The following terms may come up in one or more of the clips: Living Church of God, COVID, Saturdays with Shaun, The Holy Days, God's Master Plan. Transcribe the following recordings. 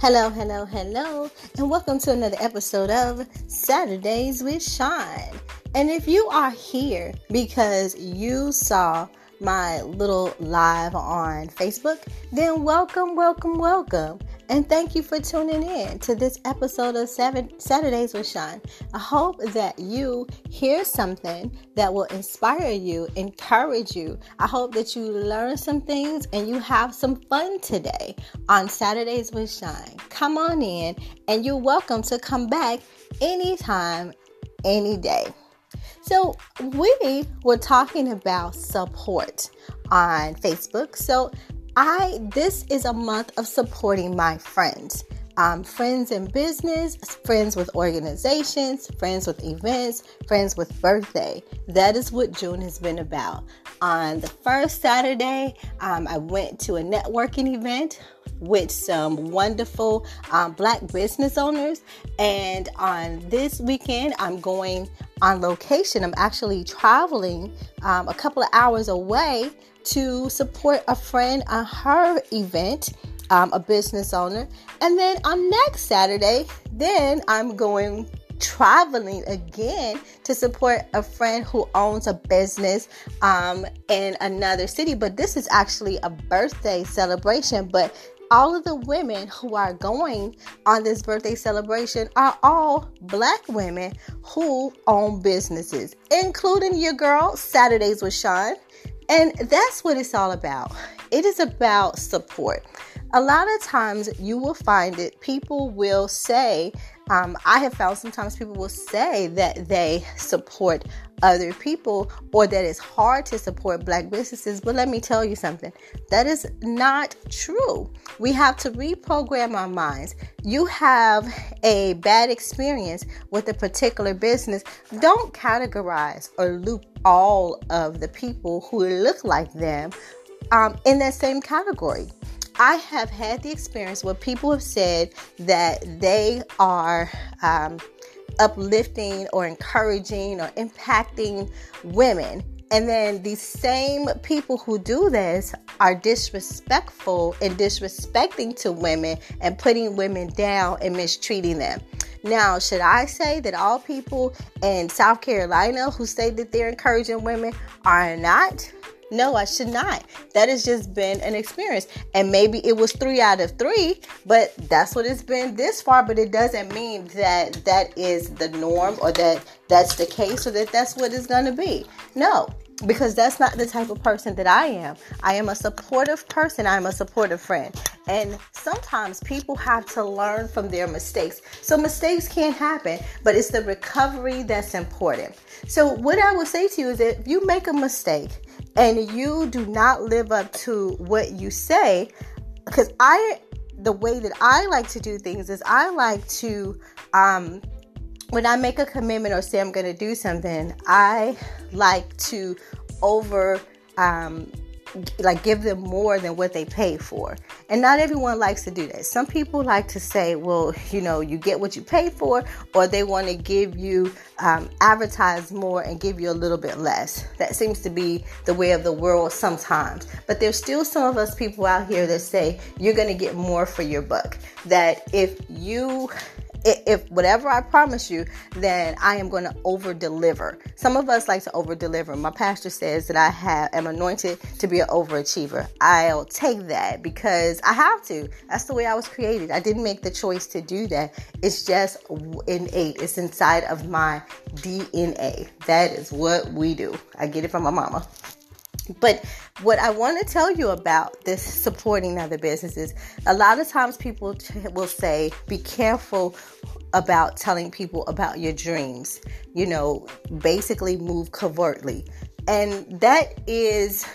Hello, and welcome to another episode of Saturdays with Shaun. And if you are here because you saw my little live on Facebook, then welcome. And thank you for tuning in to this episode of Saturdays with Shaun. I hope that you hear something that will inspire you, encourage you. I hope that you learn some things and you have some fun today on Saturdays with Shaun. Come on in, and you're welcome to come back anytime, any day. So we were talking about support on Facebook. So this is a month of supporting my friends. Friends in business, friends with organizations, friends with events, friends with birthday. That is what June has been about. On the first Saturday, I went to a networking event with some wonderful Black business owners. And on this weekend, I'm going on location. I'm actually traveling a couple of hours away to support a friend on her event. A business owner. And then on next Saturday, then I'm going traveling again to support a friend who owns a business in another city. But this is actually a birthday celebration. But all of the women who are going on this birthday celebration are all Black women who own businesses, including your girl, Saturdays with Shaun. And that's what it's all about. It is about support. A lot of times you will find it, people will say, I have found sometimes people will say that they support other people or that it's hard to support Black businesses. But let me tell you something. That is not true. We have to reprogram our minds. You have a bad experience with a particular business. Don't categorize or loop all of the people who look like them in that same category. I have had the experience where people have said that they are uplifting or encouraging or impacting women. And then these same people who do this are disrespectful and disrespecting to women and putting women down and mistreating them. Now, should I say that all people in South Carolina who say that they're encouraging women are not? No, I should not. That has just been an experience. And maybe it was 3 out of 3, but that's what it's been this far. But it doesn't mean that that is the norm or that that's the case or that that's what it's going to be. No, because that's not the type of person that I am. I am a supportive person. I'm a supportive friend. And sometimes people have to learn from their mistakes. So mistakes can happen, but it's the recovery that's important. So what I would say to you is that if you make a mistake and you do not live up to what you say, because the way that I like to do things is I like to, when I make a commitment or say I'm going to do something, I like to give them more than what they paid for. And not everyone likes to do that. Some people like to say, well, you know, you get what you pay for, or they want to give you, advertise more and give you a little bit less. That seems to be the way of the world sometimes. But there's still some of us people out here that say, you're going to get more for your buck. That if whatever I promise you, then I am going to over deliver. Some of us like to over deliver. My pastor says that I am anointed to be an overachiever. I'll take that because I have to. That's the way I was created. I didn't make the choice to do that. It's just innate. It's inside of my DNA. That is what we do. I get it from my mama. But what I want to tell you about this supporting other businesses, a lot of times people will say, be careful about telling people about your dreams, you know, basically move covertly. And that is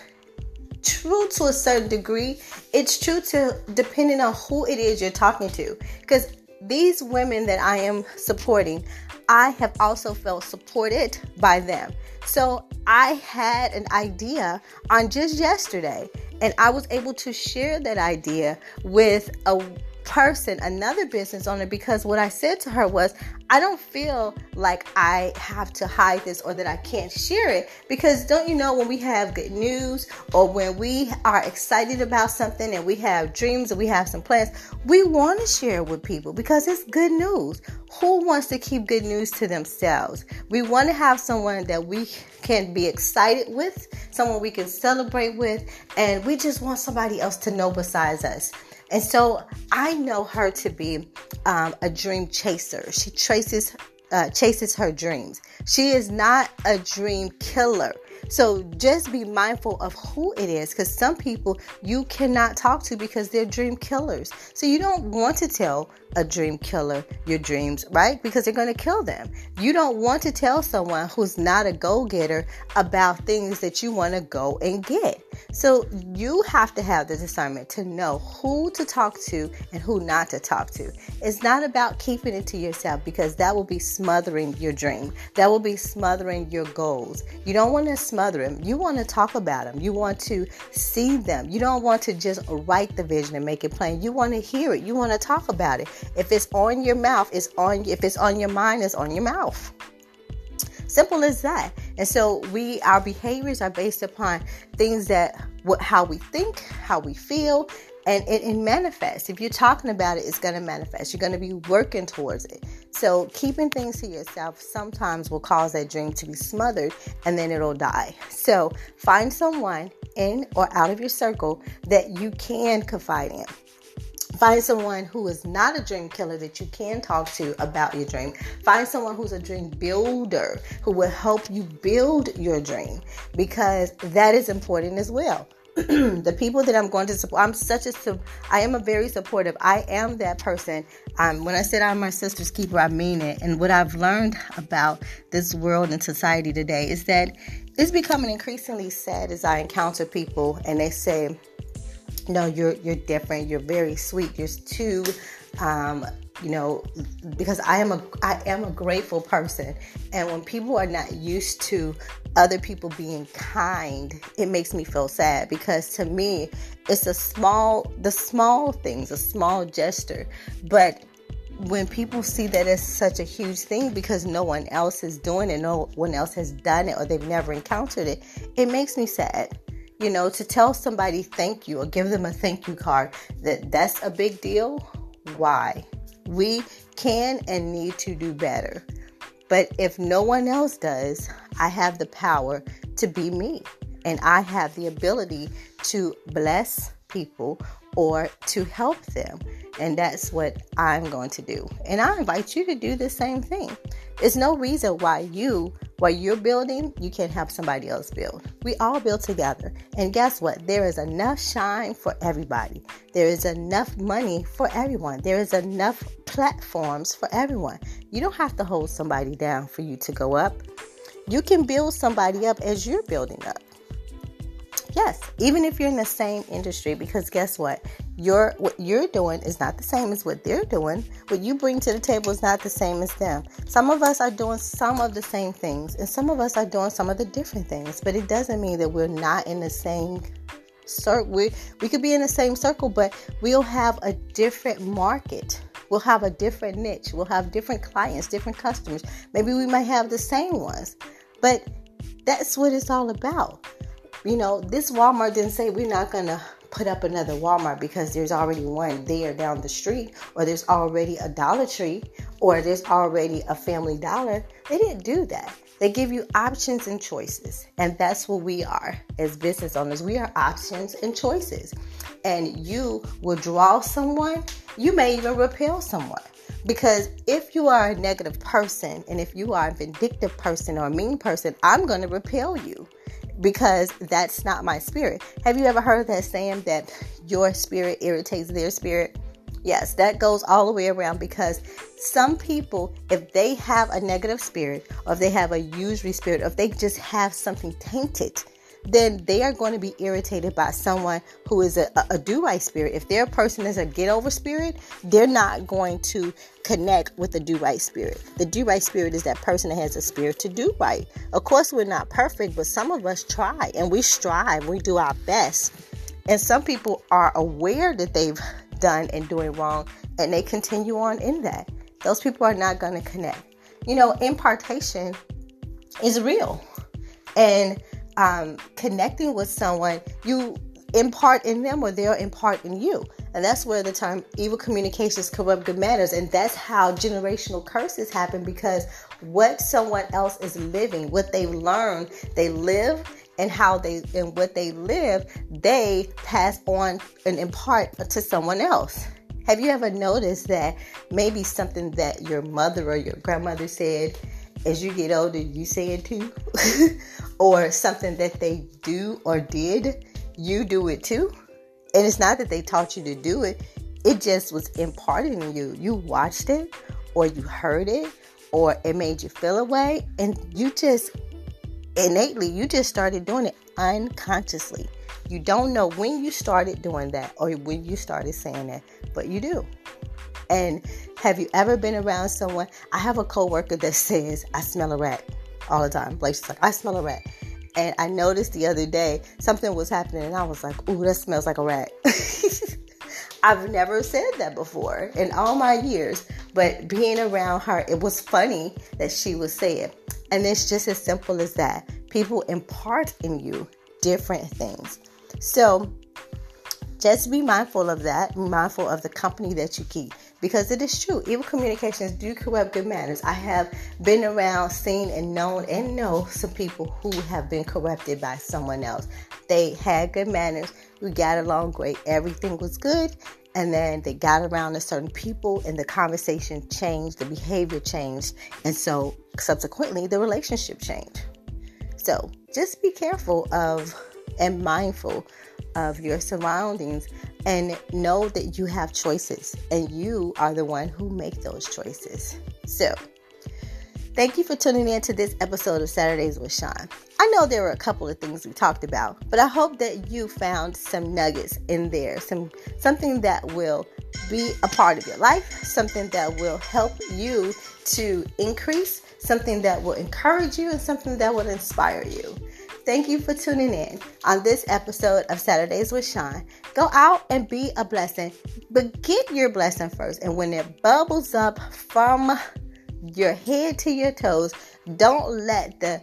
true to a certain degree. It's true to depending on who it is you're talking to, because these women that I am supporting, I have also felt supported by them. So I had an idea on just yesterday, and I was able to share that idea with a person, another business owner, because what I said to her was, I don't feel like I have to hide this or that I can't share it, because don't you know when we have good news or when we are excited about something and we have dreams and we have some plans, we want to share it with people because it's good news. Who wants to keep good news to themselves? We want to have someone that we can be excited with, someone we can celebrate with, and we just want somebody else to know besides us. And so I know her to be a dream chaser. She chases her dreams. She is not a dream killer. So just be mindful of who it is, because some people you cannot talk to because they're dream killers. So you don't want to tell a dream killer your dreams, right? Because they're going to kill them. You don't want to tell someone who's not a go-getter about things that you want to go and get. So you have to have the discernment to know who to talk to and who not to talk to. It's not about keeping it to yourself, because that will be smothering your dream. That will be smothering your goals. You don't want to smother them. You want to talk about them. You want to see them. You don't want to just write the vision and make it plain. You want to hear it. You want to talk about it. If it's on your mouth, it's on. If it's on your mind, it's on your mouth. Simple as that. And so our behaviors are based upon things that, how we think, how we feel, and it manifests. If you're talking about it, it's going to manifest. You're going to be working towards it. So keeping things to yourself sometimes will cause that dream to be smothered, and then it'll die. So find someone in or out of your circle that you can confide in. Find someone who is not a dream killer that you can talk to about your dream. Find someone who's a dream builder who will help you build your dream, because that is important as well. The people that I'm going to support, I am a very supportive. I am that person. When I said I'm my sister's keeper, I mean it. And what I've learned about this world and society today is that it's becoming increasingly sad as I encounter people and they say, no, you're different. You're very sweet. You're too, because I am a grateful person. And when people are not used to other people being kind, it makes me feel sad, because to me, it's the small things, a small gesture. But when people see that it's such a huge thing because no one else is doing it, no one else has done it, or they've never encountered it, it makes me sad. You know, to tell somebody thank you or give them a thank you card, that's a big deal. Why? We can and need to do better. But if no one else does, I have the power to be me. And I have the ability to bless people or to help them. And that's what I'm going to do. And I invite you to do the same thing. There's no reason why you're building, you can't help somebody else build. We all build together. And guess what? There is enough shine for everybody. There is enough money for everyone. There is enough platforms for everyone. You don't have to hold somebody down for you to go up. You can build somebody up as you're building up. Yes, even if you're in the same industry, because guess what? What you're doing is not the same as what they're doing. What you bring to the table is not the same as them. Some of us are doing some of the same things, and some of us are doing some of the different things. But it doesn't mean that we're not in the same circle. We could be in the same circle, but we'll have a different market. We'll have a different niche. We'll have different clients, different customers. Maybe we might have the same ones. But that's what it's all about. You know, this Walmart didn't say we're not going to put up another Walmart because there's already one there down the street, or there's already a Dollar Tree, or there's already a Family Dollar. They didn't do that. They give you options and choices. And that's what we are as business owners. We are options and choices. And you will draw someone. You may even repel someone. Because if you are a negative person, and if you are a vindictive person or a mean person, I'm going to repel you. Because that's not my spirit. Have you ever heard that saying that your spirit irritates their spirit? Yes, that goes all the way around, because some people, if they have a negative spirit, or if they have a usury spirit, or if they just have something tainted, then they are going to be irritated by someone who is a do-right spirit. If their person is a get-over spirit, they're not going to connect with the do-right spirit. The do-right spirit is that person that has a spirit to do right. Of course, we're not perfect, but some of us try, and we strive. We do our best. And some people are aware that they've done and doing wrong, and they continue on in that. Those people are not going to connect. You know, impartation is real. And connecting with someone, you impart in them or they'll impart in you. And that's where the term evil communications corrupt good manners. And that's how generational curses happen, because what someone else is living, what they've learned, they live, and how they and what they live, they pass on and impart to someone else. Have you ever noticed that maybe something that your mother or your grandmother said, as you get older, you say it too? Or something that they do or did, you do it too? And it's not that they taught you to do it. It just was imparted in you. You watched it, or you heard it, or it made you feel a way. And you just innately, you just started doing it unconsciously. You don't know when you started doing that or when you started saying that, but you do. And have you ever been around someone? I have a coworker that says, "I smell a rat" all the time. Like, she's like, "I smell a rat." And I noticed the other day something was happening and I was like, "Ooh, that smells like a rat." I've never said that before in all my years, but being around her, it was funny that she would say it. And it's just as simple as that. People impart in you different things. So just be mindful of that, mindful of the company that you keep, because it is true. Evil communications do corrupt good manners. I have been around, seen, and known and know some people who have been corrupted by someone else. They had good manners. We got along great. Everything was good. And then they got around to certain people and the conversation changed, the behavior changed. And so subsequently, the relationship changed. So just be careful of and mindful of your surroundings, and know that you have choices and you are the one who make those choices. So thank you for tuning in to this episode of Saturdays with Shaun. I know there were a couple of things we talked about, but I hope that you found some nuggets in there, something that will be a part of your life, something that will help you to increase, something that will encourage you, and something that will inspire you. Thank you for tuning in on this episode of Saturdays with Shaun. Go out and be a blessing, but get your blessing first. And when it bubbles up from your head to your toes, don't let the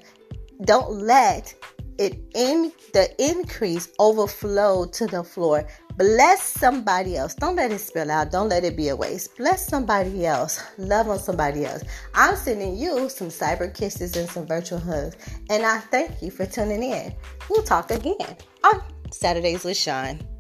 increase overflow to the floor. Bless somebody else. Don't let it spill out. Don't let it be a waste. Bless somebody else. Love on somebody else. I'm sending you some cyber kisses and some virtual hugs. And I thank you for tuning in. We'll talk again on Saturdays with Shaun.